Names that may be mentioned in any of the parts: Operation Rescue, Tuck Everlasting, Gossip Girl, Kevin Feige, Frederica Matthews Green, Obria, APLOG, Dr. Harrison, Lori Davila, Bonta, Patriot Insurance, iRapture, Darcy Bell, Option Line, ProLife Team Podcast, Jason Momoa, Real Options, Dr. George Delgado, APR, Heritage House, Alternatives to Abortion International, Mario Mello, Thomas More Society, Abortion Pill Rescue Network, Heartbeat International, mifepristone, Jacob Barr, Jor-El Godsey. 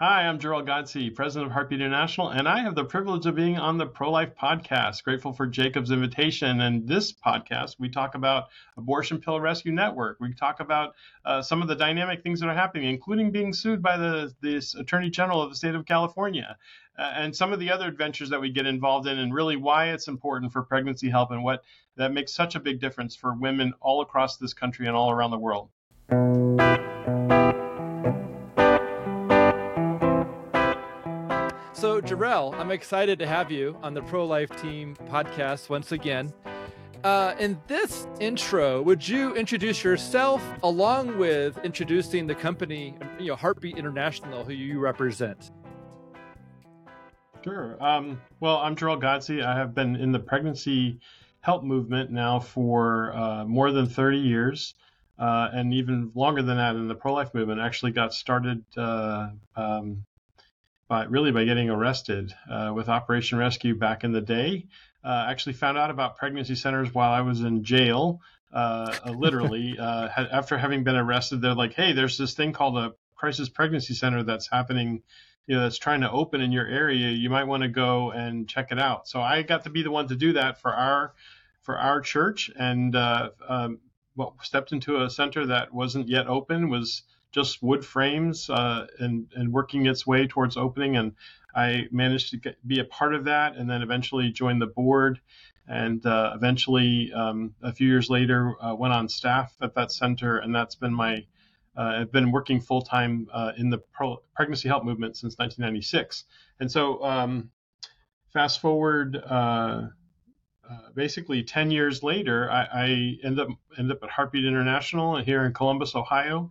Hi, I'm Jor-El Godsey, president of Heartbeat International, and I have the privilege of being on the ProLife Podcast. Grateful for Jacob's invitation. And this podcast, we talk about Abortion Pill Rescue Network. We talk about some of the dynamic things that are happening, including being sued by this Attorney General of the state of California, and some of the other adventures that we get involved in, and really why it's important for pregnancy help and what that makes such a big difference for women all across this country and all around the world. So, Jor-El, I'm excited to have you on the ProLife Team Podcast once again. In this intro, would you introduce yourself along with introducing the company, Heartbeat International, who you represent? Sure. Well, I'm Jor-El Godsey. I have been in the pregnancy help movement now for more than 30 years. And even longer than that in the pro-life movement. I actually got started by getting arrested with Operation Rescue back in the day. Actually found out about pregnancy centers while I was in jail, literally. After having been arrested, they're like, hey, there's this thing called a crisis pregnancy center that's happening, that's trying to open in your area. You might want to go and check it out. So I got to be the one to do that for our church, and stepped into a center that wasn't yet open, was just wood frames and working its way towards opening. And I managed to be a part of that, and then eventually joined the board, and eventually a few years later went on staff at that center. And that's been I've been working full-time in the pregnancy help movement since 1996. And so fast forward, basically 10 years later, I end up at Heartbeat International here in Columbus, Ohio,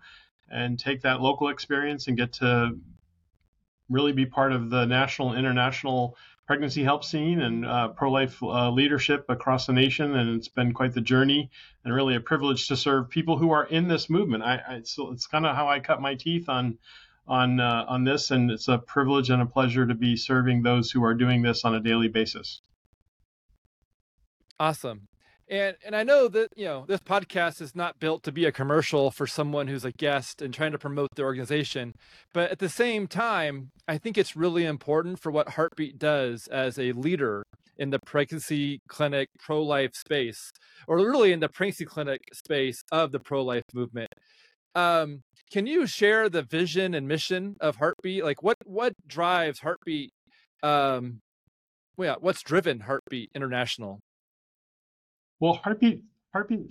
and take that local experience and get to really be part of the national, international pregnancy help scene and pro-life leadership across the nation. And it's been quite the journey, and really a privilege to serve people who are in this movement. So it's kind of how I cut my teeth on this, and it's a privilege and a pleasure to be serving those who are doing this on a daily basis. Awesome. And I know that, this podcast is not built to be a commercial for someone who's a guest and trying to promote their organization. But at the same time, I think it's really important for what Heartbeat does as a leader in the pregnancy clinic pro-life space, or really in the pregnancy clinic space of the pro-life movement. Can you share the vision and mission of Heartbeat? Like what drives Heartbeat? What's driven Heartbeat International? Well, Heartbeat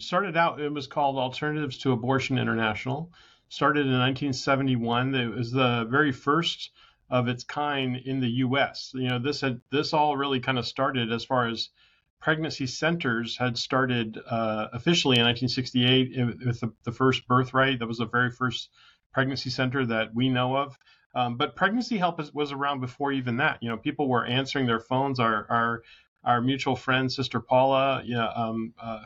started out, it was called Alternatives to Abortion International, started in 1971. It was the very first of its kind in the U.S. This all really kind of started, as far as pregnancy centers had started officially in 1968 with the first Birthright. That was the very first pregnancy center that we know of. But pregnancy help was around before even that. People were answering their phones. Our mutual friend, Sister Paula,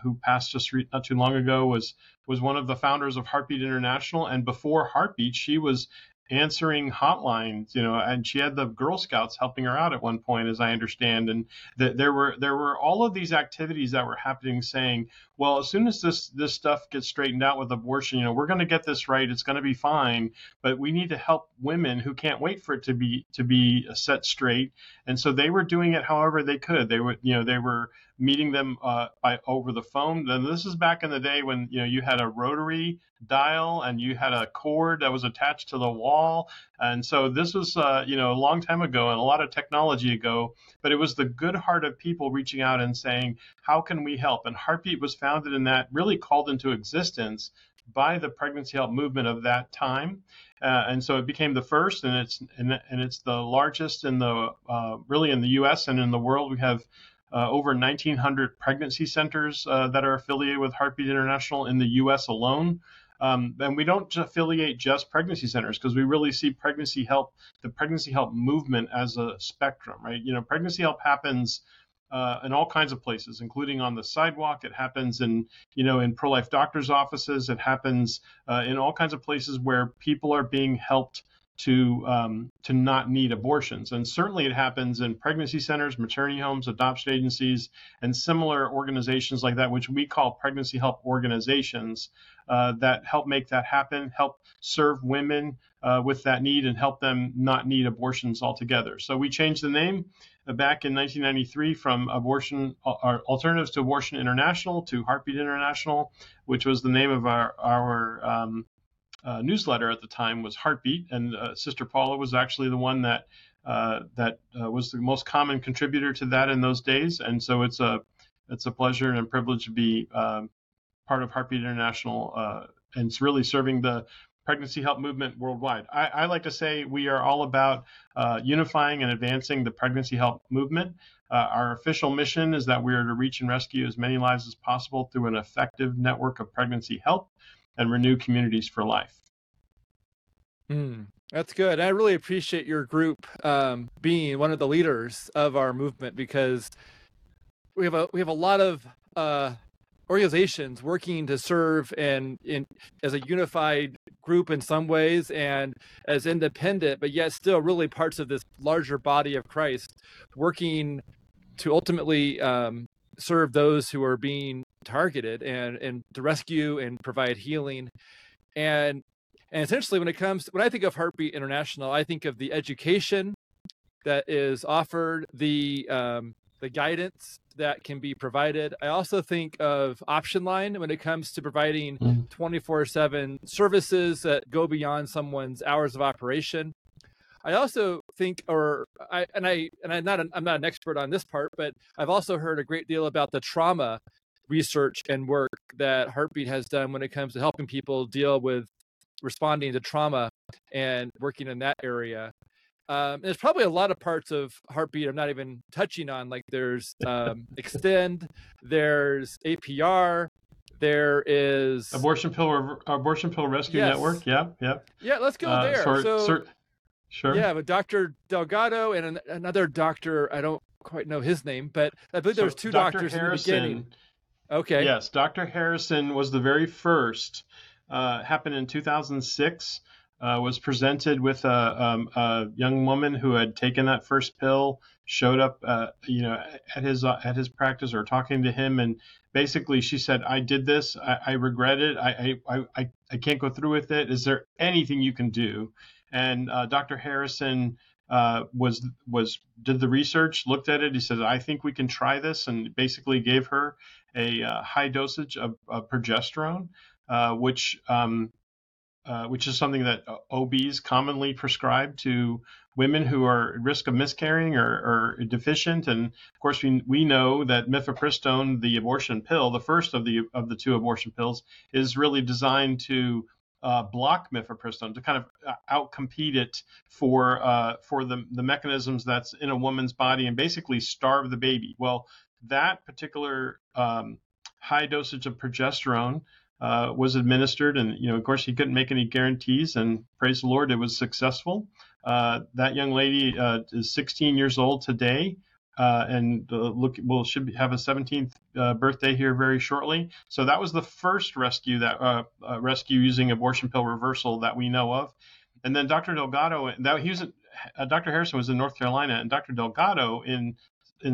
who passed just not too long ago, was one of the founders of Heartbeat International. And before Heartbeat, she was answering hotlines, and she had the Girl Scouts helping her out at one point, as I understand. And there were all of these activities that were happening, saying, well, as soon as this stuff gets straightened out with abortion, we're going to get this right. It's going to be fine, but we need to help women who can't wait for it to be set straight. And so they were doing it however they could. They were meeting them over the phone. Then this is back in the day when you had a rotary dial and you had a cord that was attached to the wall. And so this was a long time ago and a lot of technology ago. But it was the good heart of people reaching out and saying, "How can we help?" And Heartbeat was founded in that, really called into existence by the pregnancy help movement of that time. And so it became the first, and it's the largest in the really in the U.S. and in the world. We have over 1,900 pregnancy centers that are affiliated with Heartbeat International in the U.S. alone. And we don't affiliate just pregnancy centers, because we really see the pregnancy help movement as a spectrum, right? Pregnancy help happens in all kinds of places, including on the sidewalk. It happens in, in pro-life doctors' offices. It happens in all kinds of places where people are being helped to not need abortions. And certainly it happens in pregnancy centers, maternity homes, adoption agencies, and similar organizations like that, which we call pregnancy help organizations that help make that happen, help serve women with that need, and help them not need abortions altogether. So we changed the name back in 1993 from Alternatives to Abortion International to Heartbeat International, which was the name of our newsletter at the time, was Heartbeat, and Sister Paula was actually the one that was the most common contributor to that in those days. And so it's a pleasure and a privilege to be part of Heartbeat International, and it's really serving the pregnancy help movement worldwide. I like to say we are all about unifying and advancing the pregnancy help movement. Our official mission is that we are to reach and rescue as many lives as possible through an effective network of pregnancy help and renew communities for life. That's good. I really appreciate your group being one of the leaders of our movement, because we have a lot of organizations working to serve and as a unified group in some ways and as independent, but yet still really parts of this larger body of Christ, working to ultimately serve those who are being targeted and to rescue and provide healing. And essentially when I think of Heartbeat International, I think of the education that is offered, the guidance that can be provided. I also think of Option Line when it comes to providing 24/7 services that go beyond someone's hours of operation. I also think, I'm not an expert on this part, but I've also heard a great deal about the trauma research and work that Heartbeat has done when it comes to helping people deal with responding to trauma and working in that area. There's probably a lot of parts of Heartbeat I'm not even touching on. Like there's Extend, there's APR, there is Abortion Pill Rescue Network. Yeah. Let's go there. Sure. Yeah, but Dr. Delgado and another doctor, I don't quite know his name, but I believe there was two doctors Harrison, in the beginning. Okay. Yes, Dr. Harrison was the very first. Happened in 2006. Was presented with a young woman who had taken that first pill. Showed up, at his practice or talking to him, and basically she said, "I did this. I regret it. I can't go through with it. Is there anything you can do?" And Dr. Harrison did the research, looked at it. He said, "I think we can try this," and basically gave her a high dosage of progesterone, which is something that OBs commonly prescribe to women who are at risk of miscarrying or deficient. And of course, we know that mifepristone, the abortion pill, the first of the two abortion pills, is really designed to block mifepristone, to kind of outcompete it for the mechanisms that's in a woman's body and basically starve the baby. Well, that particular high dosage of progesterone was administered, and of course he couldn't make any guarantees, and praise the Lord, it was successful. That young lady is 16 years old today. Have a 17th birthday here very shortly. So that was the first rescue rescue using abortion pill reversal that we know of. And then Dr. Delgado, Dr. Harrison was in North Carolina, and Dr. Delgado in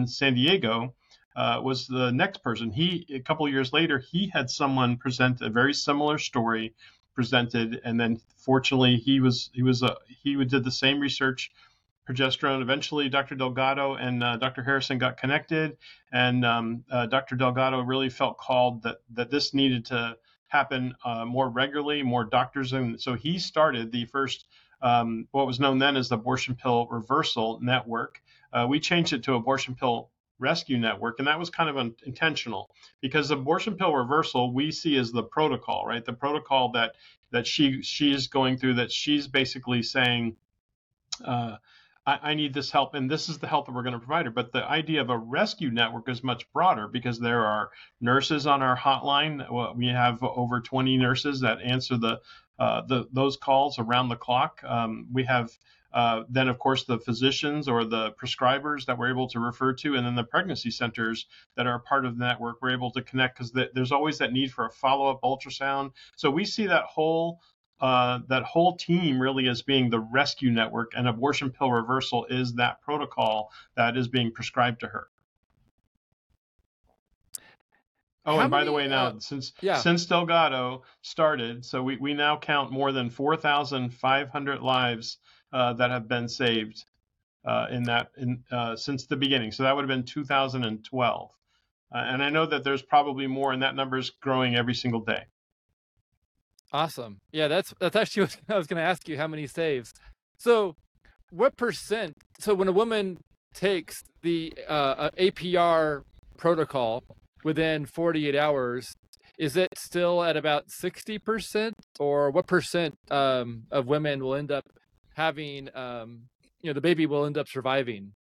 San Diego was the next person. A couple of years later, he had someone present a very similar story presented, and then fortunately he did the same research. Progesterone. Eventually, Dr. Delgado and Dr. Harrison got connected, and Dr. Delgado really felt called that this needed to happen more regularly, more doctors. And so he started the first, what was known then as the Abortion Pill Reversal Network. We changed it to Abortion Pill Rescue Network, and that was kind of intentional, because abortion pill reversal we see as the protocol, right? The protocol that she is going through, that she's basically saying, I need this help, and this is the help that we're going to provide her. But the idea of a rescue network is much broader, because there are nurses on our hotline. We have over 20 nurses that answer those calls around the clock. We have then, of course, the physicians or the prescribers that we're able to refer to, and then the pregnancy centers that are part of the network we're able to connect, because there's always that need for a follow-up ultrasound. So we see that whole that whole team really is being the rescue network, and abortion pill reversal is that protocol that is being prescribed to her. Oh, and by the way, now, since Delgado started, so we now count more than 4,500 lives that have been saved since the beginning. So that would have been 2012. And I know that there's probably more, and that number is growing every single day. Awesome. Yeah, that's actually what I was going to ask you, how many saves. So what percent, so when a woman takes the APR protocol, within 48 hours, is it still at about 60%, or what percent of women will end up having, the baby will end up surviving?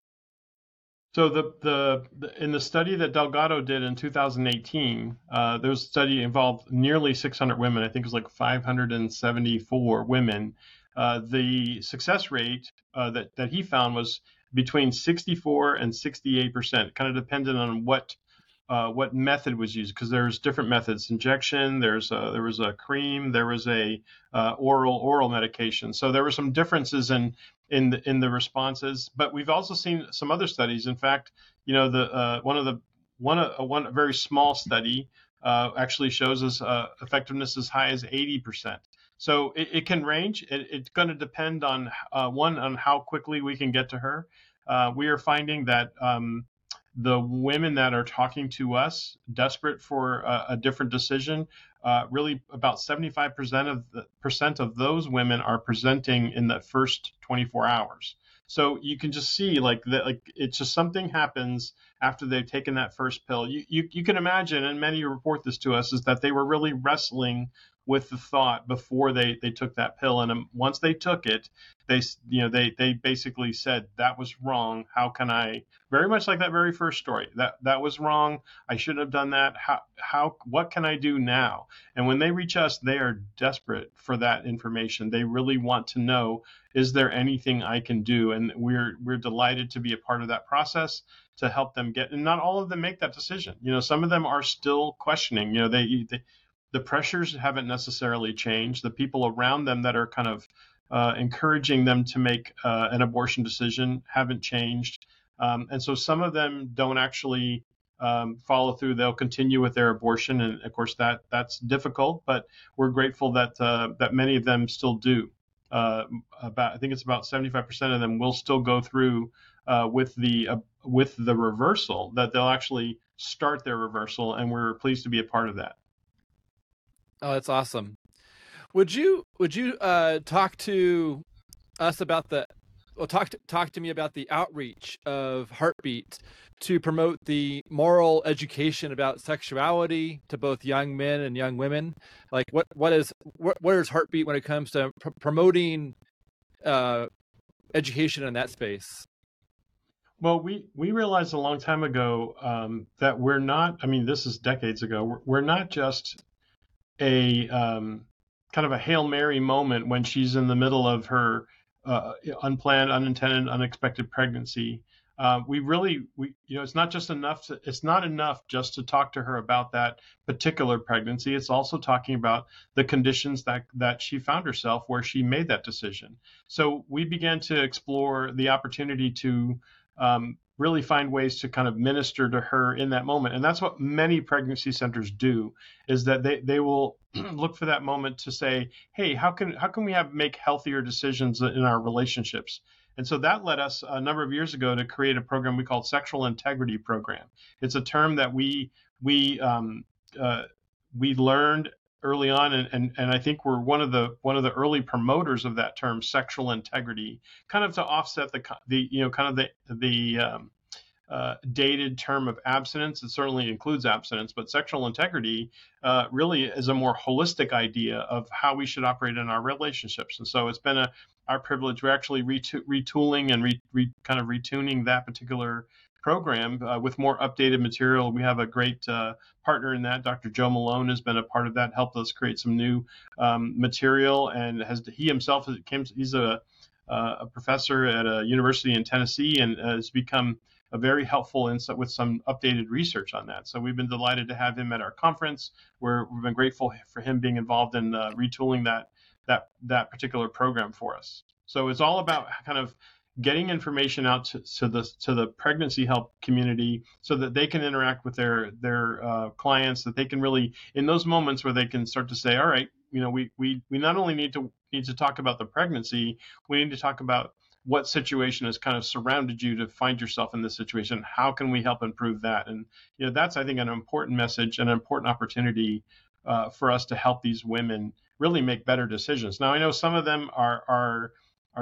So in the study that Delgado did in 2018, their study involved nearly 600 women. I think it was like 574 women. The success rate that he found was between 64 and 68%, kind of dependent on what method was used, because there's different methods: injection, there was a cream, there was a oral medication. So there were some differences in the responses, but we've also seen some other studies. In fact, one very small study actually shows us effectiveness as high as 80%. So it can range. It's going to depend on how quickly we can get to her. We are finding that the women that are talking to us, desperate for a different decision, really about 75% of those women are presenting in the first 24 hours. So you can just see it's just something happens after they've taken that first pill. You can imagine, and many report this to us, is that they were really wrestling with the thought before they took that pill. And once they took it, they basically said, that was wrong. How can I, very much like that very first story, that was wrong. I shouldn't have done that. What can I do now? And when they reach us, they are desperate for that information. They really want to know, is there anything I can do? And we're delighted to be a part of that process to help them get, and not all of them make that decision. Some of them are still questioning, the pressures haven't necessarily changed. The people around them that are kind of encouraging them to make an abortion decision haven't changed. And so some of them don't actually follow through. They'll continue with their abortion. And of course, that's difficult, but we're grateful that many of them still do. I think it's about 75% of them will still go through with the reversal, that they'll actually start their reversal. And we're pleased to be a part of that. Oh, that's awesome. Would you talk to us about talk to me about the outreach of Heartbeat to promote the moral education about sexuality to both young men and young women? Like what is Heartbeat when it comes to promoting education in that space? Well, we realized a long time ago that we're not, this is decades ago, we're not just a kind of a Hail Mary moment when she's in the middle of her unplanned, unintended, unexpected pregnancy. It's not enough just to talk to her about that particular pregnancy. It's also talking about the conditions that she found herself where she made that decision. So we began to explore the opportunity to really find ways to kind of minister to her in that moment. And that's what many pregnancy centers do, is that they will look for that moment to say, hey, how can we make healthier decisions in our relationships? And so that led us a number of years ago to create a program we called Sexual Integrity Program. It's a term that we learned early on, and I think we're one of the early promoters of that term, sexual integrity, kind of to offset the dated term of abstinence. It certainly includes abstinence, but sexual integrity really is a more holistic idea of how we should operate in our relationships. And so it's been our privilege. We're actually retooling and retuning that particular program with more updated material. We have a great partner in that. Dr. Joe Malone has been a part of that, helped us create some new material, and he's a professor at a university in Tennessee, and has become a very helpful insight with some updated research on that. So we've been delighted to have him at our conference. We've been grateful for him being involved in retooling that that particular program for us. So it's all about kind of getting information out to the pregnancy help community so that they can interact with their clients, that they can really, in those moments where they can start to say, all right, you know, we not only need to talk about the pregnancy, we need to talk about what situation has kind of surrounded you to find yourself in this situation. How can we help improve that? And, you know, that's, I think, an important message and an important opportunity for us to help these women really make better decisions. Now, I know some of them are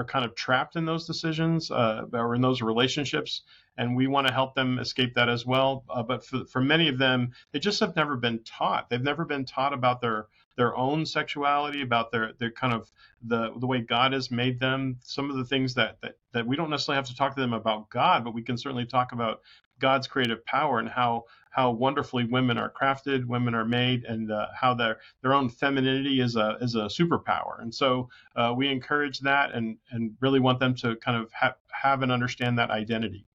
kind of trapped in those decisions or in those relationships, and we want to help them escape that as well. But for many of them, they just have never been taught. They've never been taught about their own sexuality, about their kind of the way God has made them. Some of the things that we don't necessarily have to talk to them about God, but we can certainly talk about God's creative power and how wonderfully women are crafted, women are made, and how their own femininity is a superpower. And so we encourage that and really want them to kind of have and understand that identity.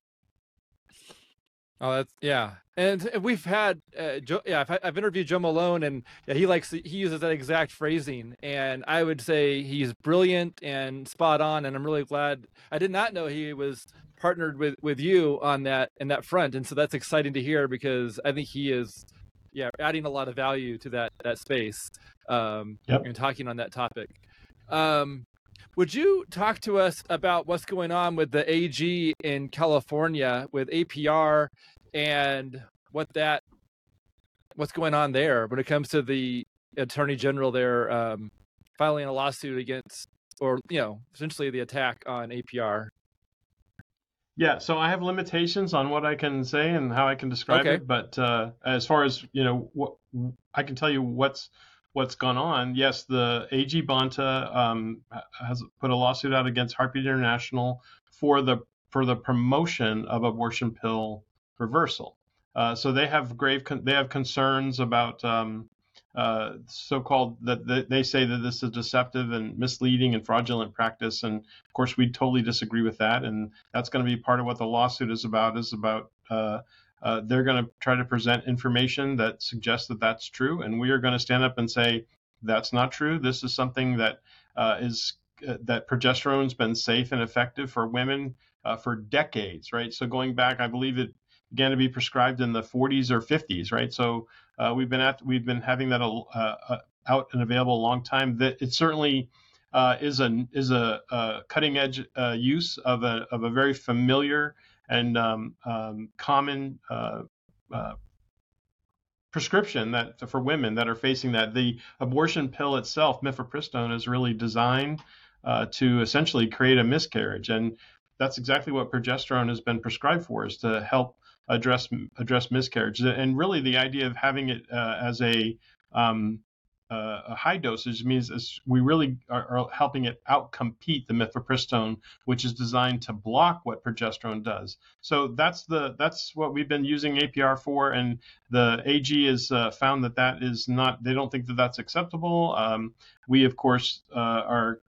Oh, that's, yeah. And we've had, I've interviewed Joe Malone, and he uses that exact phrasing. And I would say he's brilliant and spot on. And I'm really glad. I did not know he was partnered with you on that, in that front. And so that's exciting to hear, because I think he is, adding a lot of value to that space, and talking on that topic. Would you talk to us about what's going on with the AG in California with APR and what's going on there when it comes to the Attorney General there filing a lawsuit against, or, you know, essentially the attack on APR? Yeah, so I have limitations on what I can say and how I can describe it, but as far as, you know, what I can tell you what's gone on. Yes, the AG Bonta has put a lawsuit out against Heartbeat International for the promotion of abortion pill reversal. So they have grave concerns about so-called, that they say that this is deceptive and misleading and fraudulent practice. And of course, we totally disagree with that. And that's going to be part of what the lawsuit is about. They're going to try to present information that suggests that that's true. And we are going to stand up and say, that's not true. This is something that that progesterone has been safe and effective for women for decades, right? So going back, I believe it began to be prescribed in the 40s or 50s, right? So we've been having that out and available a long time. That it certainly is a cutting edge use of a very familiar and common prescription that for women that are facing that. The abortion pill itself, mifepristone, is really designed to essentially create a miscarriage, and that's exactly what progesterone has been prescribed for, is to help address miscarriage. And really, the idea of having it as a high dosage means we really are helping it outcompete the mifepristone, which is designed to block what progesterone does. So that's what we've been using APR for, and the AG has found that is not. They don't think that that's acceptable. We, of course, are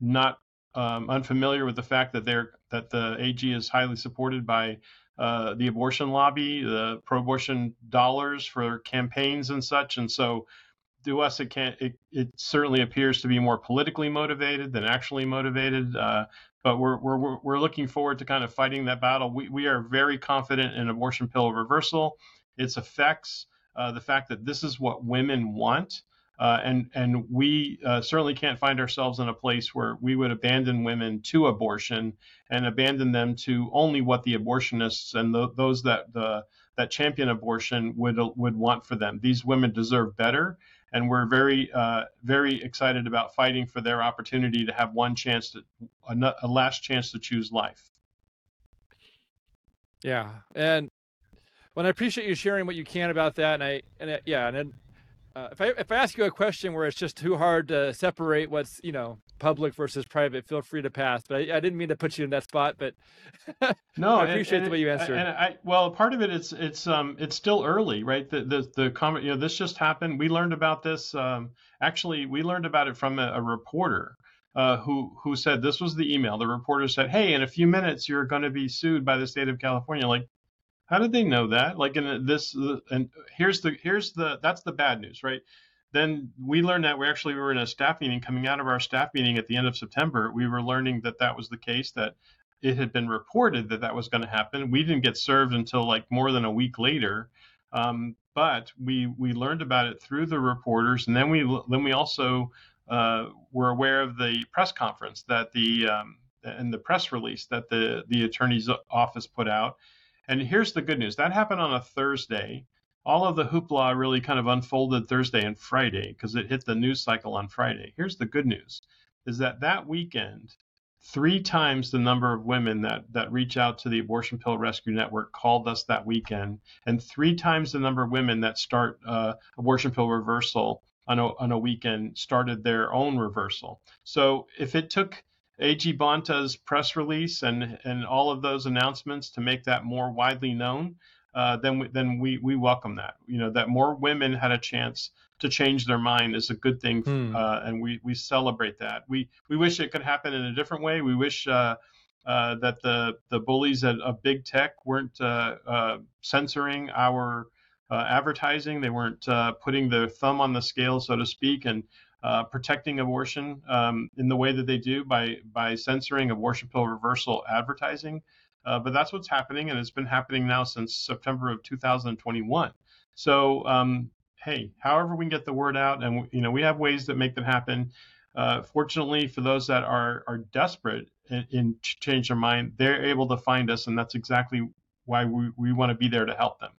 not unfamiliar with the fact that the AG is highly supported by the abortion lobby, the pro-abortion dollars for campaigns and such, and so. To us, it certainly appears to be more politically motivated than actually motivated. But we're looking forward to kind of fighting that battle. We are very confident in abortion pill reversal, its effects, the fact that this is what women want, and we certainly can't find ourselves in a place where we would abandon women to abortion and abandon them to only what the abortionists and those that champion abortion would want for them. These women deserve better. And we're very, very excited about fighting for their opportunity to have one chance, a last chance to choose life. Yeah, and well, I appreciate you sharing what you can about that. If I ask you a question where it's just too hard to separate what's public versus private, feel free to pass. But I didn't mean to put you in that spot. But no, I appreciate the way you answered. And part of it, it's still early, right? The comment, this just happened. We learned about this. Actually, we learned about it from a reporter who said this was the email. The reporter said, "Hey, in a few minutes, you're going to be sued by the state of California." Like, how did they know that? That's the bad news, right? Then we learned that we were in a staff meeting. Coming out of our staff meeting at the end of September, we were learning that that was the case, that it had been reported that that was going to happen. We didn't get served until like more than a week later, but we learned about it through the reporters, and then we also were aware of the press conference that the press release that the attorney's office put out. And here's the good news: that happened on a Thursday. All of the hoopla really kind of unfolded Thursday and Friday because it hit the news cycle on Friday. Here's the good news, is that that weekend, 3 times the number of women that reach out to the Abortion Pill Rescue Network called us that weekend, and 3 times the number of women that start abortion pill reversal on a weekend started their own reversal. So if it took A.G. Bonta's press release and all of those announcements to make that more widely known, then we welcome that. You know, that more women had a chance to change their mind is a good thing, and we celebrate that. We wish it could happen in a different way. We wish that the bullies of big tech weren't censoring our advertising. They weren't putting their thumb on the scale, so to speak, and protecting abortion in the way that they do by censoring abortion pill reversal advertising. But that's what's happening, and it's been happening now since September of 2021. So, hey, however we can get the word out, and we have ways that make that happen. Fortunately, for those that are desperate and change their mind, they're able to find us, and that's exactly why we want to be there to help them.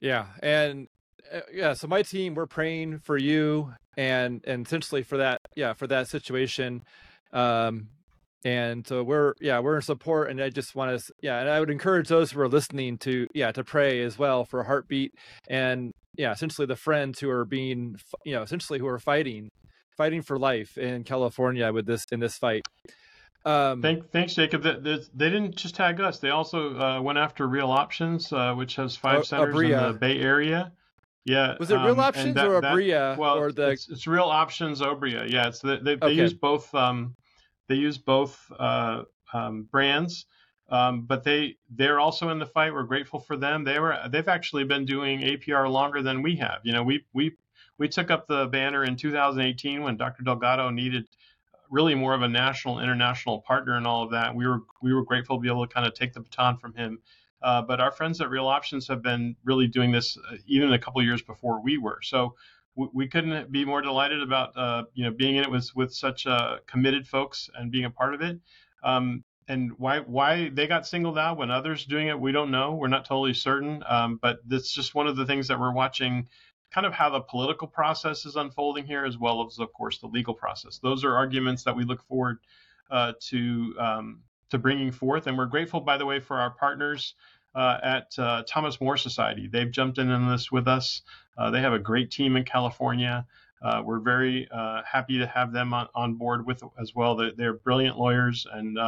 Yeah, and so my team, we're praying for you, and essentially for that situation. And so we're in support, and I just want to, and I would encourage those who are listening to, to pray as well for Heartbeat and, essentially the friends who are being, who are fighting for life in California in this fight. Thanks, Jacob. They didn't just tag us. They also went after Real Options, which has 5 centers Obria. In the Bay Area. Yeah. Was it Real Options or Obria? It's Real Options, Obria. Yeah. It's they use both. They use both brands, but they're also in the fight. We're grateful for them. They've actually been doing APR longer than we have. We took up the banner in 2018 when Dr. Delgado needed really more of a national, international partner and all of that. We were grateful to be able to kind of take the baton from him. But our friends at Real Options have been really doing this even a couple of years before we were. So we couldn't be more delighted about being in it with such committed folks and being a part of it. And why they got singled out when others doing it, we don't know. We're not totally certain. But that's just one of the things that we're watching, kind of how the political process is unfolding here, as well as, of course, the legal process. Those are arguments that we look forward to bringing forth. And we're grateful, by the way, for our partners at Thomas More Society. They've jumped in this with us. They have a great team in California. We're very happy to have them on board with as well. They're brilliant lawyers and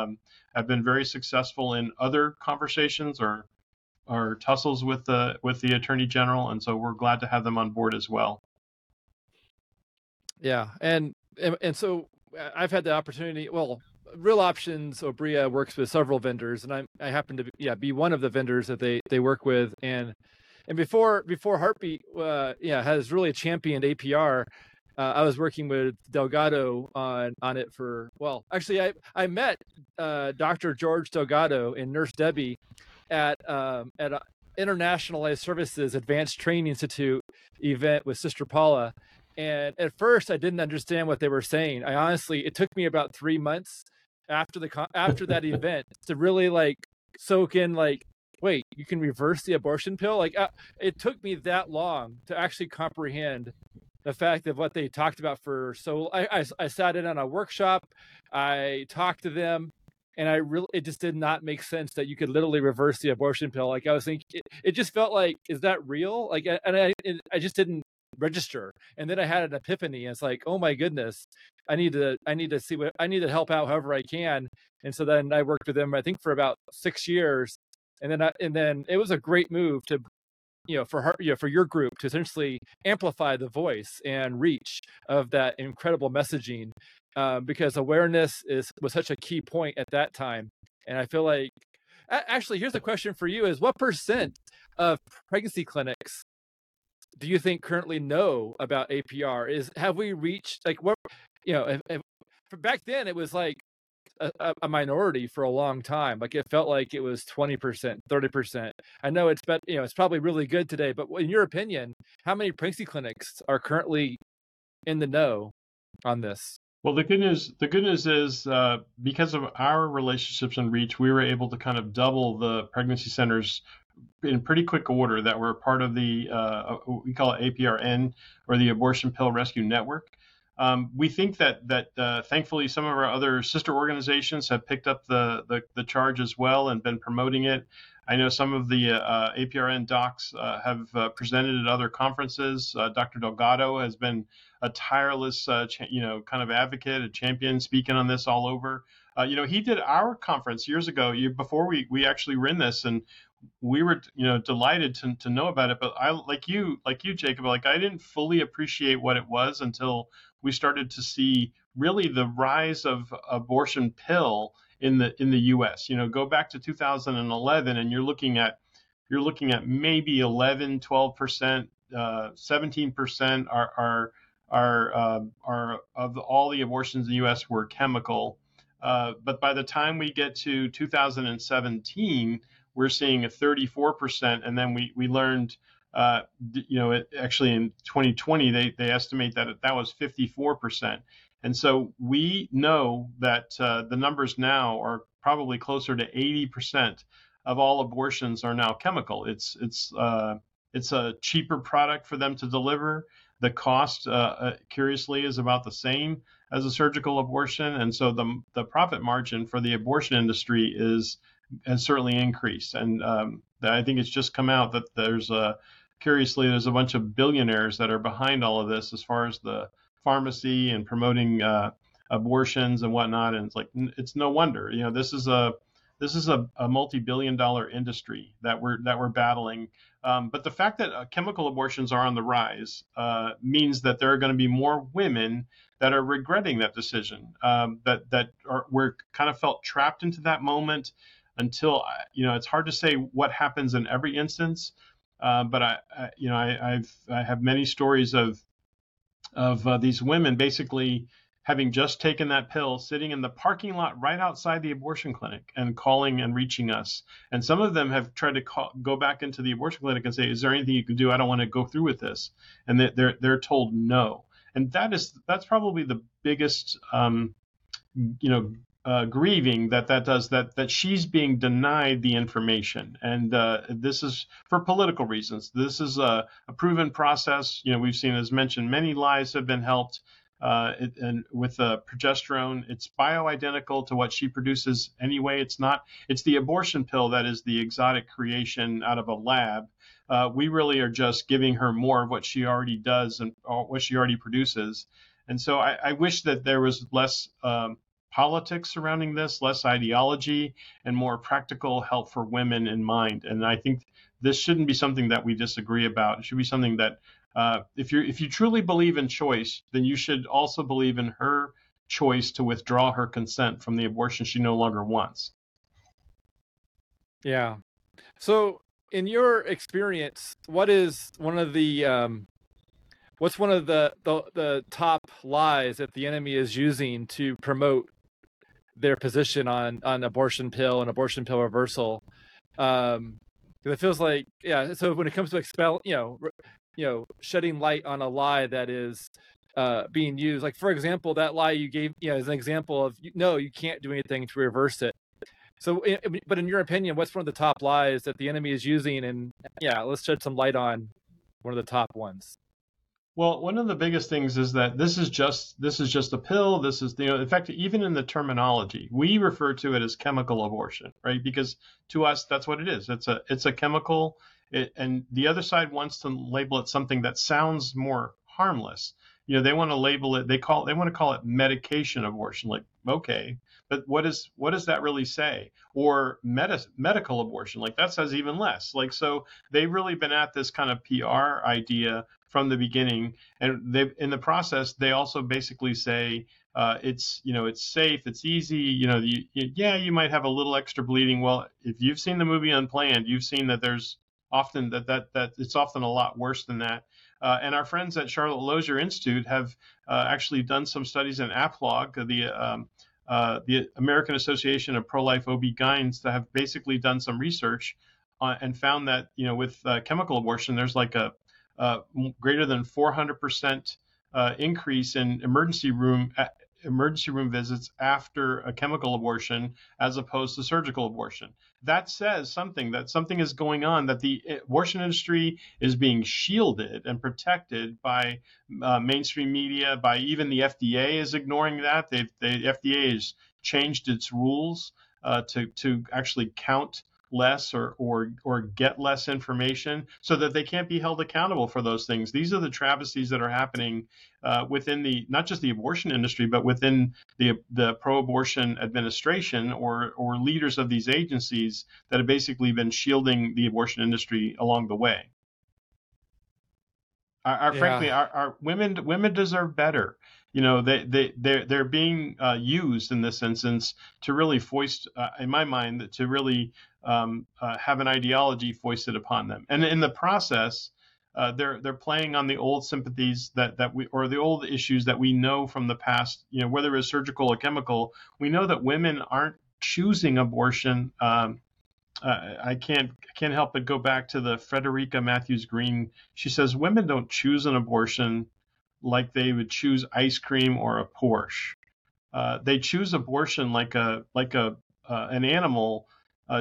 have been very successful in other conversations or tussles with the Attorney General, and so we're glad to have them on board as well. Yeah, and so I've had the opportunity. Well, Real Options Obria works with several vendors, and I happen to be one of the vendors that they work with. And before Heartbeat has really championed APR, I was working with Delgado on it for, well, actually I met Dr. George Delgado and Nurse Debbie at an Internationalized Services Advanced Training Institute event with Sister Paula. And at first I didn't understand what they were saying. I honestly, it took me about 3 months after that event to really soak in wait, you can reverse the abortion pill? It took me that long to actually comprehend the fact of what they talked about for so I sat in on a workshop, I talked to them, and it just did not make sense that you could literally reverse the abortion pill. I was thinking, it just felt like, is that real? I just didn't register. And then I had an epiphany. And it's like, oh my goodness, I need to see what I need to help out however I can. And so then I worked with them, I think, for about 6 years. And then it was a great move to, for your group to essentially amplify the voice and reach of that incredible messaging, because awareness was such a key point at that time. And I feel like, actually, here's a question for you: is what percent of pregnancy clinics do you think currently know about APR? Have we reached, like, what, you know, if back then it was like a minority for a long time. Like it felt like it was 20%, 30%. I know it's, but you know, it's probably really good today, but in your opinion, how many pregnancy clinics are currently in the know on this? Well, the good news is because of our relationships and reach, we were able to kind of double the pregnancy centers in pretty quick order that were part of the, we call it APRN, or the Abortion Pill Rescue Network. We think that thankfully some of our other sister organizations have picked up the charge as well and been promoting it. I know some of the APRN docs have presented at other conferences. Dr. Delgado has been a tireless, kind of advocate, a champion, speaking on this all over. He did our conference years ago, before we actually were in this, and we were, delighted to know about it. But I, like you, Jacob, like I didn't fully appreciate what it was until we started to see really the rise of abortion pill in the U.S. Go back to 2011, and you're looking at maybe 11, 12%, 17% are of all the abortions in the U.S. were chemical. But by the time we get to 2017, we're seeing a 34%, and then we learned, actually in 2020 they estimate that was 54%. And so we know that the numbers now are probably closer to 80% of all abortions are now chemical. It's a cheaper product for them to deliver. The cost, curiously, is about the same as a surgical abortion, and so the profit margin for the abortion industry has certainly increased. And I think it's just come out that there's a bunch of billionaires that are behind all of this as far as the pharmacy and promoting abortions and whatnot, and it's like it's no wonder. This is a multi-billion-dollar industry that we're battling. But the fact that chemical abortions are on the rise means that there are going to be more women that are regretting that decision. We're kind of felt trapped into that moment until it's hard to say what happens in every instance. But I have many stories of these women basically having just taken that pill, sitting in the parking lot right outside the abortion clinic and calling and reaching us. And some of them have tried to go back into the abortion clinic and say, is there anything you can do? I don't want to go through with this. And they're told no. And that's probably the biggest, grieving that does, that she's being denied the information. And this is for political reasons. This is a proven process. We've seen, as mentioned, many lives have been helped with progesterone. It's bioidentical to what she produces anyway. It's the abortion pill that is the exotic creation out of a lab. We really are just giving her more of what she already does and what she already produces. And so I wish that there was less politics surrounding this, less ideology, and more practical help for women in mind. And I think this shouldn't be something that we disagree about. It should be something that if you truly believe in choice, then you should also believe in her choice to withdraw her consent from the abortion she no longer wants. Yeah. So in your experience, what is one of the the top lies that the enemy is using to promote their position on abortion pill and abortion pill reversal? It feels like, yeah. So when it comes to shedding light on a lie that is being used, like for example, that lie you gave, as an example of no, you can't do anything to reverse it. So, but in your opinion, what's one of the top lies that the enemy is using? And yeah, let's shed some light on one of the top ones. Well, one of the biggest things is that this is just a pill. This is, in fact, even in the terminology, we refer to it as chemical abortion, right? Because to us, that's what it is. It's a chemical, and the other side wants to label it something that sounds more harmless. They want to label it. They want to call it medication abortion. Like, okay, but what does that really say? Or medical abortion? Like that says even less. Like, so they've really been at this kind of PR idea from the beginning, and in the process they also basically say it's safe, it's easy, you might have a little extra bleeding. Well, if you've seen the movie Unplanned, you've seen that there's often that it's often a lot worse than that. And our friends at Charlotte Lozier Institute have actually done some studies in APLOG, the American Association of Pro-Life OB-GYNs, that have basically done some research and found that, with chemical abortion, there's like a greater than 400% increase in emergency room visits after a chemical abortion as opposed to surgical abortion. That says something, that something is going on, that the abortion industry is being shielded and protected by mainstream media, by even the FDA is ignoring that. The FDA has changed its rules to actually count less or get less information so that they can't be held accountable for those things. These are the travesties that are happening within the, not just the abortion industry, but within the pro-abortion administration or leaders of these agencies that have basically been shielding the abortion industry along the way. Frankly, our women deserve better. They're being used in this instance to really foist, in my mind, to really have an ideology foisted upon them, and in the process, they're playing on the old sympathies or the old issues that we know from the past. Whether it's surgical or chemical, we know that women aren't choosing abortion. I can't help but go back to the Frederica Matthews Green. She says women don't choose an abortion like they would choose ice cream or a Porsche. They choose abortion like an animal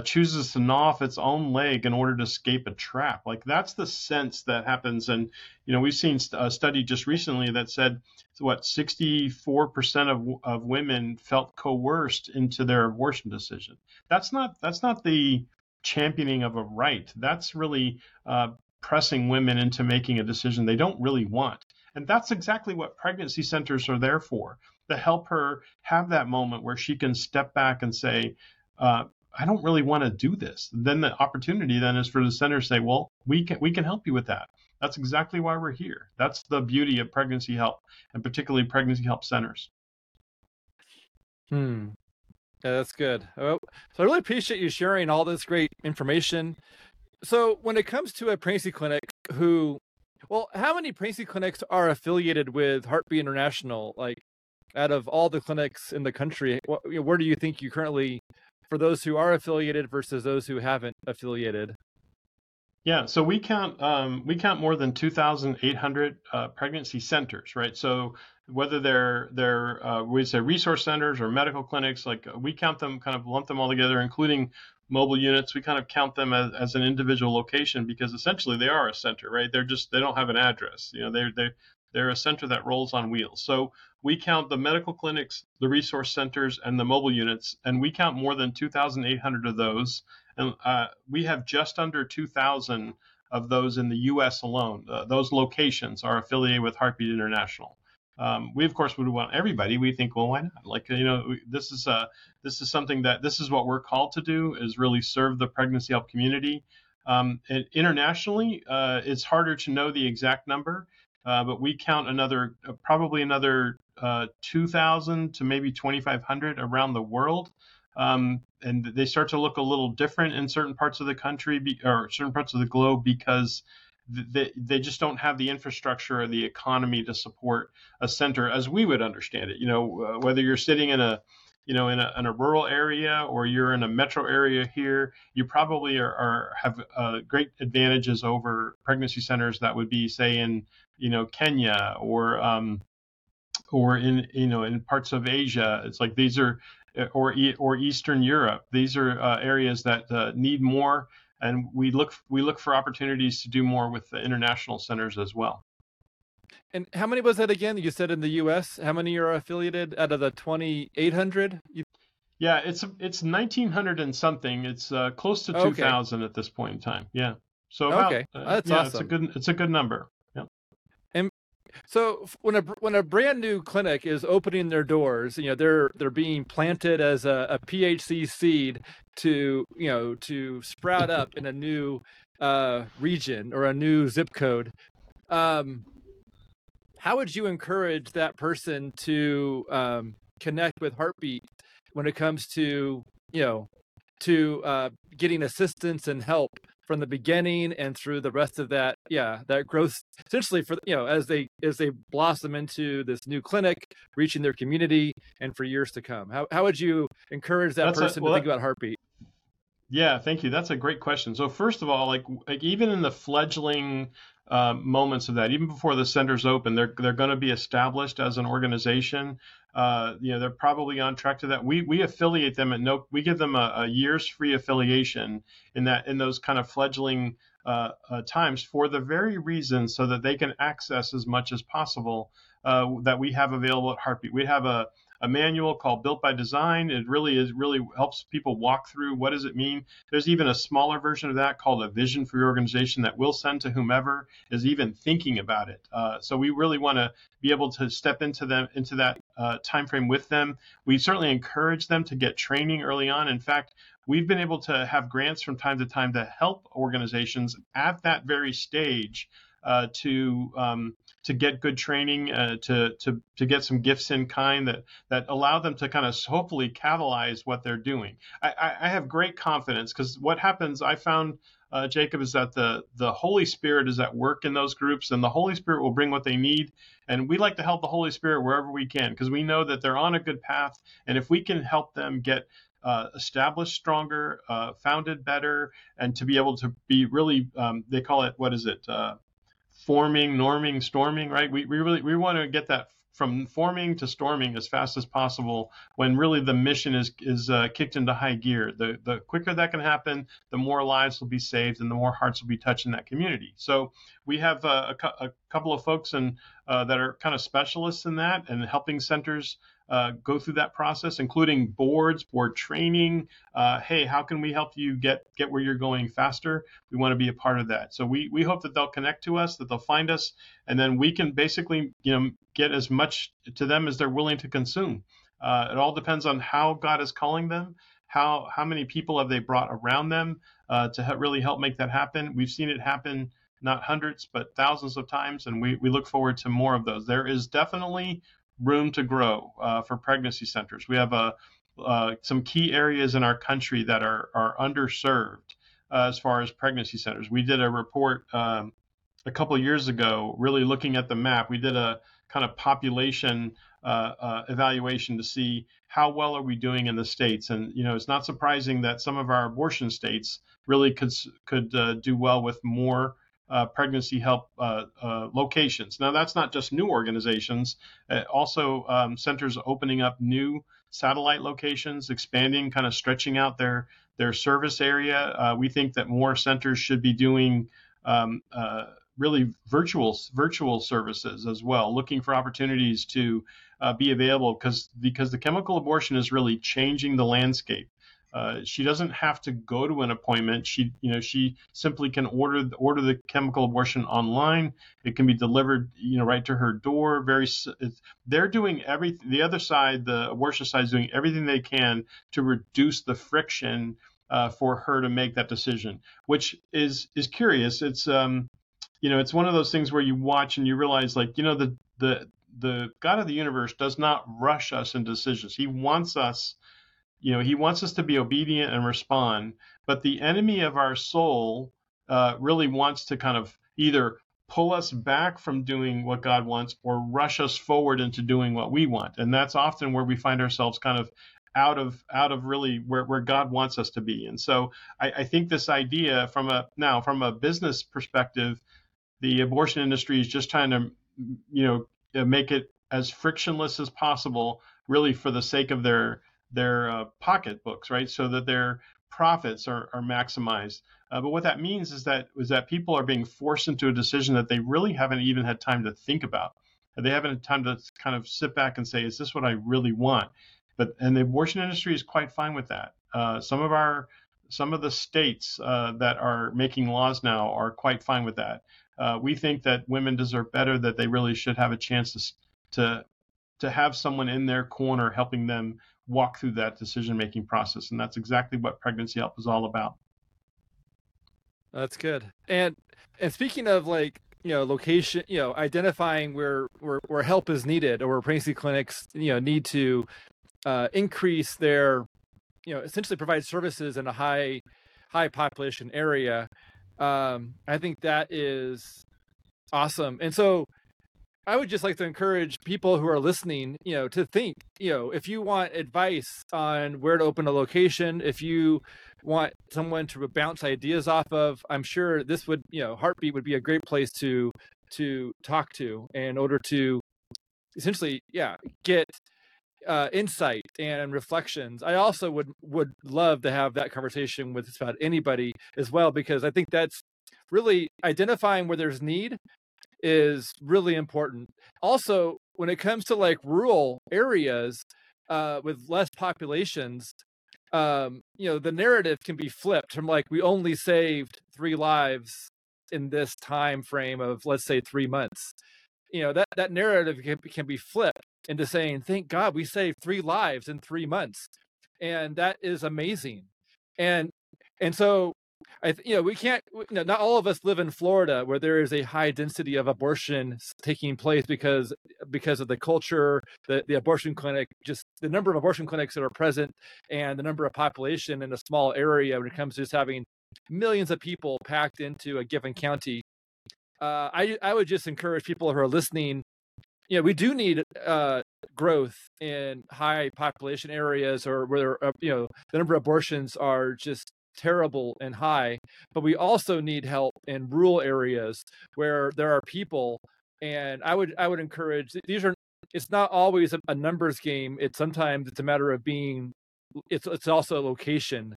chooses to gnaw off its own leg in order to escape a trap. Like, that's the sense that happens. And, we've seen a study just recently that said, 64% of women felt coerced into their abortion decision. That's not the championing of a right. That's really pressing women into making a decision they don't really want. And that's exactly what pregnancy centers are there for, to help her have that moment where she can step back and say, I don't really want to do this. Then the opportunity then is for the center to say, well, we can help you with that. That's exactly why we're here. That's the beauty of pregnancy help, and particularly pregnancy help centers. Yeah, that's good. So I really appreciate you sharing all this great information. So when it comes to a pregnancy clinic how many pregnancy clinics are affiliated with Heartbeat International? Like, out of all the clinics in the country, where do you think you currently, for those who are affiliated versus those who haven't affiliated? Yeah, so we count more than 2,800 pregnancy centers, right? So whether they're we say resource centers or medical clinics, like we count them, kind of lump them all together, including mobile units. We kind of count them as an individual location, because essentially they are a center, right? They don't have an address. They're a center that rolls on wheels. So we count the medical clinics, the resource centers, and the mobile units, and we count more than 2,800 of those. And we have just under 2,000 of those in the U.S. alone. Those locations are affiliated with Heartbeat International. We, of course, would want everybody. We think, well, why not? This is something this is what we're called to do, is really serve the pregnancy help community. And internationally, it's harder to know the exact number, but we count probably another 2,000 to maybe 2,500 around the world. And they start to look a little different in certain parts of the country or certain parts of the globe, because they just don't have the infrastructure or the economy to support a center as we would understand it. Whether you're sitting in a rural area or you're in a metro area here, you probably have great advantages over pregnancy centers that would be, say, in Kenya or in in parts of Asia. It's like these are or Eastern Europe. These are areas that need more. And we look for opportunities to do more with the international centers as well. And how many was that again? You said in the U.S. How many are affiliated out of the 2,800? Yeah, it's 1,900 and something. It's close to 2,000 at this point in time. Yeah. So about, that's awesome. It's a good number. Yeah. And so when a brand new clinic is opening their doors, they're being planted as a PHC seed to sprout up in a new region or a new zip code. How would you encourage that person to connect with Heartbeat when it comes to getting assistance and help from the beginning and through the rest of that, that growth, essentially, for, as they blossom into this new clinic, reaching their community and for years to come? How would you encourage that person to think about Heartbeat? Yeah, thank you. That's a great question. So first of all, like even in the fledgling moments of that, even before the center's open, they're going to be established as an organization. They're probably on track to that. We affiliate them we give them a year's free affiliation in those kind of fledgling times for the very reason so that they can access as much as possible that we have available at Heartbeat. We have a manual called Built by Design. It really helps people walk through what does it mean. There's even a smaller version of that called a Vision for Your Organization that we'll send to whomever is even thinking about it. So we really want to be able to step into that timeframe with them. We certainly encourage them to get training early on. In fact, we've been able to have grants from time to time to help organizations at that very stage to get good training, to get some gifts in kind that allow them to kind of hopefully catalyze what they're doing. I have great confidence because what happens, I found, Jacob, is that the Holy Spirit is at work in those groups, and the Holy Spirit will bring what they need. And we like to help the Holy Spirit wherever we can because we know that they're on a good path. And if we can help them get established stronger, founded better, and to be able to be really, they call it, what is it? Forming, norming, storming, right? We really want to get that from forming to storming as fast as possible when really the mission is kicked into high gear. The quicker that can happen, the more lives will be saved and the more hearts will be touched in that community. So we have a couple of folks that are kind of specialists in that and helping centers go through that process, including board training. Hey, how can we help you get where you're going faster? We want to be a part of that. So we hope that they'll connect to us, that they'll find us, and then we can basically, get as much to them as they're willing to consume. It all depends on how God is calling them. How many people have they brought around them to really help make that happen? We've seen it happen not hundreds, but thousands of times, and we look forward to more of those. There is definitely room to grow for pregnancy centers. We have some key areas in our country that are underserved as far as pregnancy centers. We did a report a couple of years ago, really looking at the map. We did a kind of population evaluation to see how well are we doing in the states. And, it's not surprising that some of our abortion states really could do well with more pregnancy help locations. Now, that's not just new organizations. Also, centers opening up new satellite locations, expanding, kind of stretching out their service area. We think that more centers should be doing really virtual services as well, looking for opportunities to be available because the chemical abortion is really changing the landscape. She doesn't have to go to an appointment. She simply can order the chemical abortion online. It can be delivered, right to her door. They're doing everything. The other side, the abortion side, is doing everything they can to reduce the friction for her to make that decision, which is curious. It's it's one of those things where you watch and you realize, the God of the universe does not rush us in decisions. He wants us. He wants us to be obedient and respond, but the enemy of our soul really wants to kind of either pull us back from doing what God wants or rush us forward into doing what we want. And that's often where we find ourselves kind of out of really where God wants us to be. And so I think this idea from a business perspective, the abortion industry is just trying to, make it as frictionless as possible, really for the sake of their pocketbooks, right? So that their profits are maximized. But what that means is that people are being forced into a decision that they really haven't even had time to think about. They haven't had time to kind of sit back and say, is this what I really want? And the abortion industry is quite fine with that. Some of the states that are making laws now are quite fine with that. We think that women deserve better, that they really should have a chance to have someone in their corner helping them walk through that decision-making process. And that's exactly what pregnancy help is all about. That's good. And speaking of location, identifying where help is needed or where pregnancy clinics, need to increase their, essentially provide services in a high population area. I think that is awesome. And so I would just like to encourage people who are listening, you know, to think, you know, if you want advice on where to open a location, if you want someone to bounce ideas off of, I'm sure this would, you know, Heartbeat would be a great place to talk to in order to essentially, yeah, get insight and reflections. I also would love to have that conversation with just about anybody as well, because I think that's really identifying where there's need is really important. Also, when it comes to like rural areas with less populations, you know, the narrative can be flipped from like, we only saved 3 lives in this time frame of, let's say, 3 months. You know, that narrative can be flipped into saying, thank God we saved 3 lives in 3 months. And that is amazing. And so, you know, we can't, you know, not all of us live in Florida where there is a high density of abortion taking place because of the culture, the abortion clinic, just the number of abortion clinics that are present and the number of population in a small area when it comes to just having millions of people packed into a given county. I would just encourage people who are listening, you know, we do need growth in high population areas or where, you know, the number of abortions are just terrible and high, but we also need help in rural areas where there are people. And I would encourage, it's not always a numbers game. It's sometimes it's a matter of it's also location,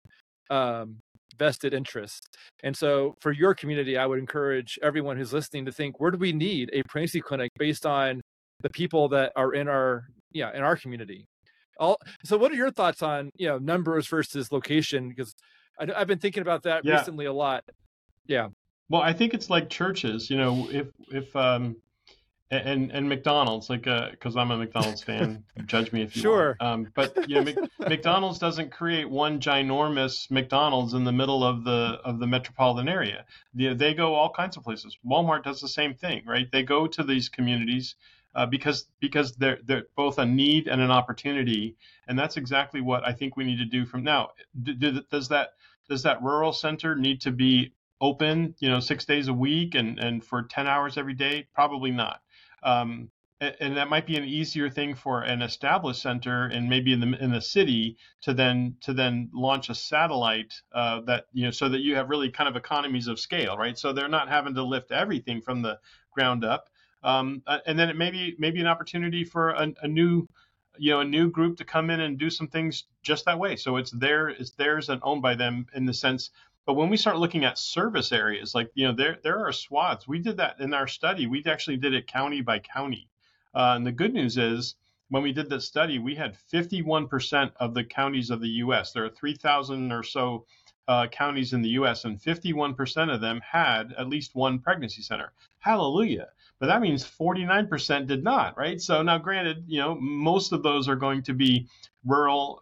vested interest. And so for your community, I would encourage everyone who's listening to think, where do we need a pregnancy clinic based on the people that are in our community? So what are your thoughts on, you know, numbers versus location? Because I've been thinking about that recently a lot. Yeah. Well, I think it's like churches, you know, if and McDonald's, like, because I'm a McDonald's fan, judge me if you want. Sure. But you know, McDonald's doesn't create one ginormous McDonald's in the middle of the metropolitan area. They go all kinds of places. Walmart does the same thing, right? They go to these communities because they're both a need and an opportunity, and that's exactly what I think we need to do from now. Does that rural center need to be open, you know, 6 days a week and for 10 hours every day? Probably not. And that might be an easier thing for an established center, and maybe in the city to then launch a satellite that, you know, so that you have really kind of economies of scale, right? So they're not having to lift everything from the ground up. And then it may be an opportunity for a new group to come in and do some things just that way. So it's theirs and owned by them in the sense. But when we start looking at service areas, like, you know, there are swaths. We did that in our study. We actually did it county by county. And the good news is, when we did this study, we had 51% of the counties of the U.S. There are 3,000 or so counties in the U.S., and 51% of them had at least one pregnancy center. Hallelujah. But that means 49% did not, right? So now, granted, you know, most of those are going to be rural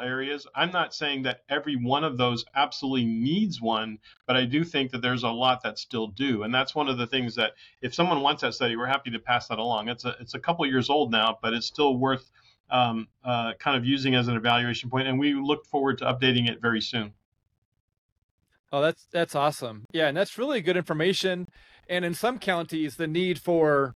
areas. I'm not saying that every one of those absolutely needs one, but I do think that there's a lot that still do. And that's one of the things that if someone wants that study, we're happy to pass that along. It's a couple of years old now, but it's still worth kind of using as an evaluation point. And we look forward to updating it very soon. Oh, that's awesome. Yeah, and that's really good information. And in some counties, the need for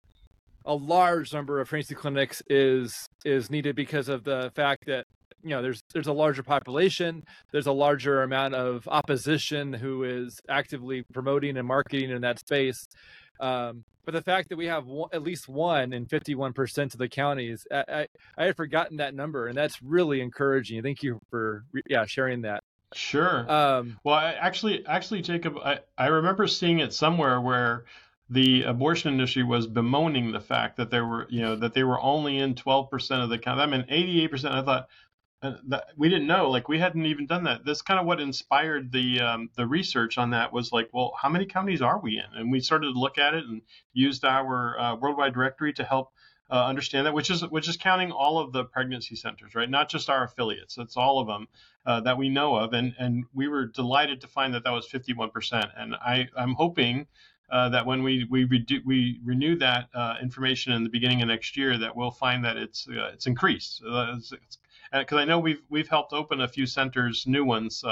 a large number of pregnancy clinics is needed because of the fact that, you know, there's a larger population, there's a larger amount of opposition who is actively promoting and marketing in that space. But the fact that we have at least one in 51% of the counties, I had forgotten that number, and that's really encouraging. Thank you for sharing that. Sure. Well, actually, Jacob, I remember seeing it somewhere where the abortion industry was bemoaning the fact that they were only in 12% of the county. I mean, 88%. I thought that we didn't know, like we hadn't even done that. That's kind of what inspired the research on that was like, well, how many counties are we in? And we started to look at it and used our worldwide directory to help understand that, which is counting all of the pregnancy centers, right? Not just our affiliates. It's all of them that we know of, and we were delighted to find that was 51%. And I'm hoping that when we renew that information in the beginning of next year, that we'll find that it's increased. Because I know we've helped open a few centers, new ones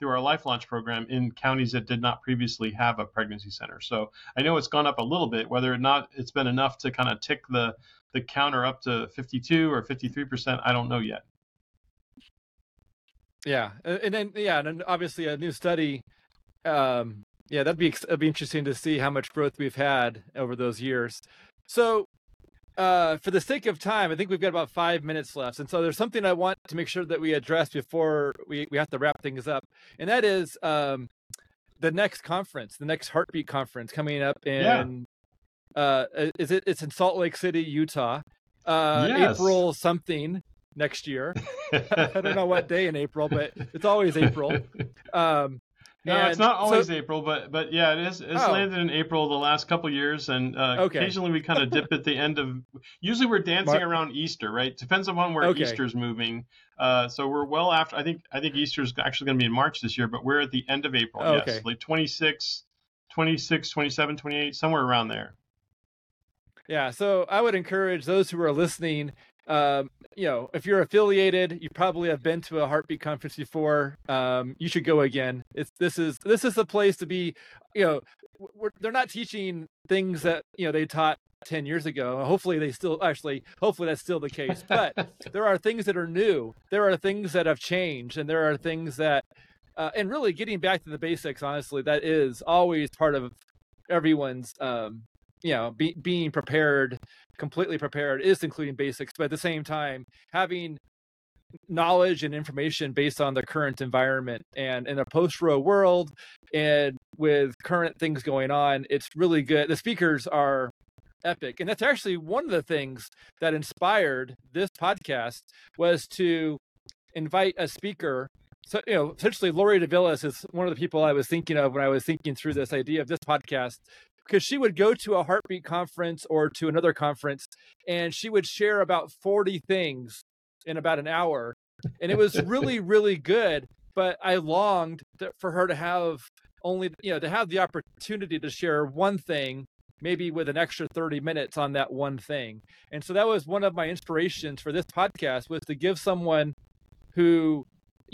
through our Life Launch program in counties that did not previously have a pregnancy center. So I know it's gone up a little bit, whether or not it's been enough to kind of tick the counter up to 52 or 53%, I don't know yet. Yeah. And then, yeah, and then obviously a new study. Yeah, that'd be interesting to see how much growth we've had over those years. So for the sake of time, I think we've got about 5 minutes left. And so there's something I want to make sure that we address before we have to wrap things up. And that is the next conference, the next Heartbeat conference coming up in, it's in Salt Lake City, Utah, yes. April something next year. I don't know what day in April, but it's always April. No, it's not always April, but yeah, it is. It's landed in April the last couple of years, and occasionally we kind of dip at the end of. Usually we're dancing around Easter, right? Depends on where Easter's moving. So we're well after. I think Easter's actually going to be in March this year, but we're at the end of April. Oh, yes, okay. Like 26, 27, 28, somewhere around there. Yeah, so I would encourage those who are listening. If you're affiliated, you probably have been to a Heartbeat conference before. You should go again. This is the place to be. They're not teaching things that they taught 10 years ago. Hopefully that's still the case. But there are things that are new. There are things that have changed, and there are things that, and really getting back to the basics. Honestly, that is always part of everyone's. Being prepared, completely prepared is including basics, but at the same time, having knowledge and information based on the current environment and in a post-Roe world and with current things going on, it's really good. The speakers are epic. And that's actually one of the things that inspired this podcast was to invite a speaker. So, essentially Lori Davila is one of the people I was thinking of when I was thinking through this idea of this podcast, because she would go to a Heartbeat conference or to another conference, and she would share about 40 things in about an hour. And it was really, really good. But I longed for her to have to have the opportunity to share one thing, maybe with an extra 30 minutes on that one thing. And so that was one of my inspirations for this podcast, was to give someone who,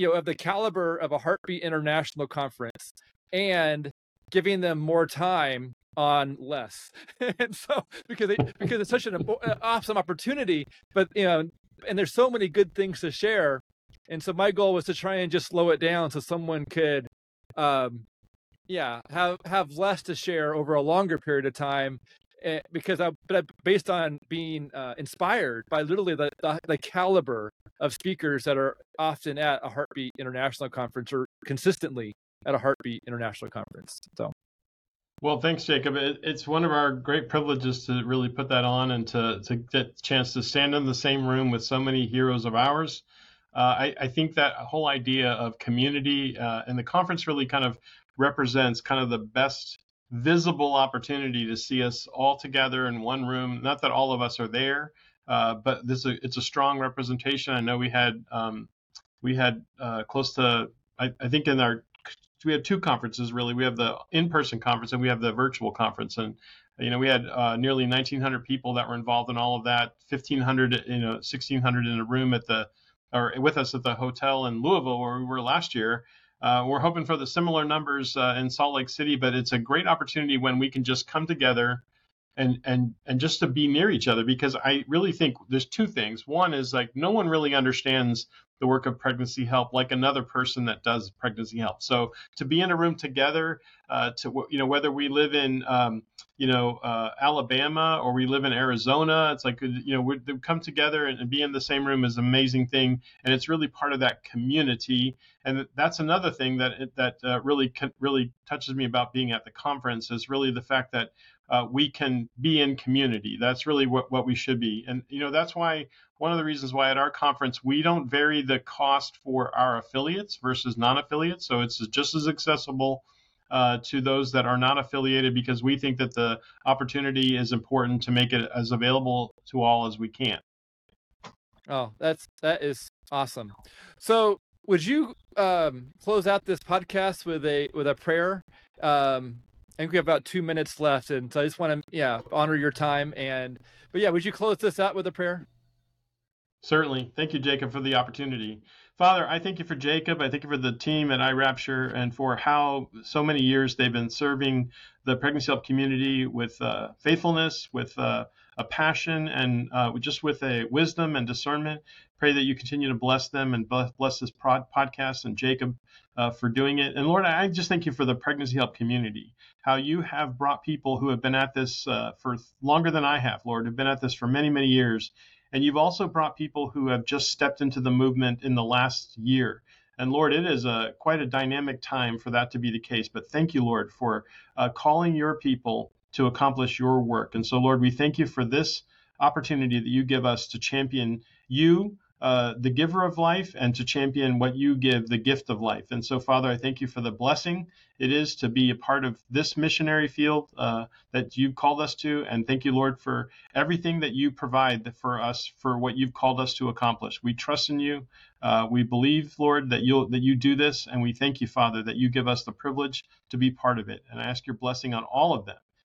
of the caliber of a Heartbeat International conference and giving them more time on less. And so because it's such an awesome opportunity, but and there's so many good things to share. And so my goal was to try and just slow it down so someone could have less to share over a longer period of time, based on being inspired by literally the caliber of speakers that are often at a Heartbeat International conference or consistently at a Heartbeat International conference. So well, thanks, Jacob. It's one of our great privileges to really put that on and to get the chance to stand in the same room with so many heroes of ours. I think that whole idea of community and the conference really kind of represents kind of the best visible opportunity to see us all together in one room. Not that all of us are there, but it's a strong representation. I know we had close to, I think in our, we had two conferences, really. We have the in-person conference and we have the virtual conference. And, we had nearly 1,900 people that were involved in all of that, 1,500, 1,600 in a room with us at the hotel in Louisville where we were last year. We're hoping for the similar numbers in Salt Lake City, but it's a great opportunity when we can just come together and just to be near each other, because I really think there's two things. One is like no one really understands the work of pregnancy help like another person that does pregnancy help. So to be in a room together, whether we live in, Alabama or we live in Arizona, it's like, we come together and be in the same room is an amazing thing. And it's really part of that community. And that's another thing that really touches me about being at the conference is really the fact that we can be in community. That's really what we should be. And, that's why one of the reasons why at our conference, we don't vary the cost for our affiliates versus non-affiliates. So it's just as accessible to those that are not affiliated, because we think that the opportunity is important to make it as available to all as we can. Oh, that is awesome. So would you close out this podcast with a prayer? I think we have about 2 minutes left, and so I just want to, honor your time. Would you close this out with a prayer? Certainly. Thank you, Jacob, for the opportunity. Father, I thank you for Jacob. I thank you for the team at iRapture and for how so many years they've been serving the pregnancy help community with faithfulness, with a passion, and just with a wisdom and discernment. Pray that you continue to bless them and bless this podcast and Jacob for doing it. And Lord, I just thank you for the pregnancy help community, how you have brought people who have been at this for longer than I have, Lord, have been at this for many, many years. And you've also brought people who have just stepped into the movement in the last year. And Lord, it is quite a dynamic time for that to be the case. But thank you, Lord, for calling your people to accomplish your work. And so, Lord, we thank you for this opportunity that you give us to champion you, the giver of life, and to champion what you give, the gift of life. And so, Father, I thank you for the blessing it is to be a part of this missionary field that you've called us to. And thank you, Lord, for everything that you provide for us, for what you've called us to accomplish. We trust in you. We believe, Lord, that you do this. And we thank you, Father, that you give us the privilege to be part of it. And I ask your blessing on all of them.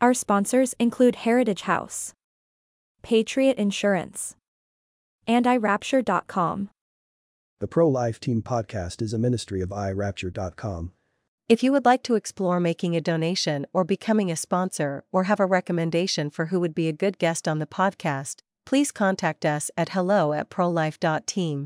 Our sponsors include Heritage House, Patriot Insurance, and iRapture.com. The Pro-Life Team Podcast is a ministry of iRapture.com. If you would like to explore making a donation or becoming a sponsor or have a recommendation for who would be a good guest on the podcast, please contact us at hello@prolife.team.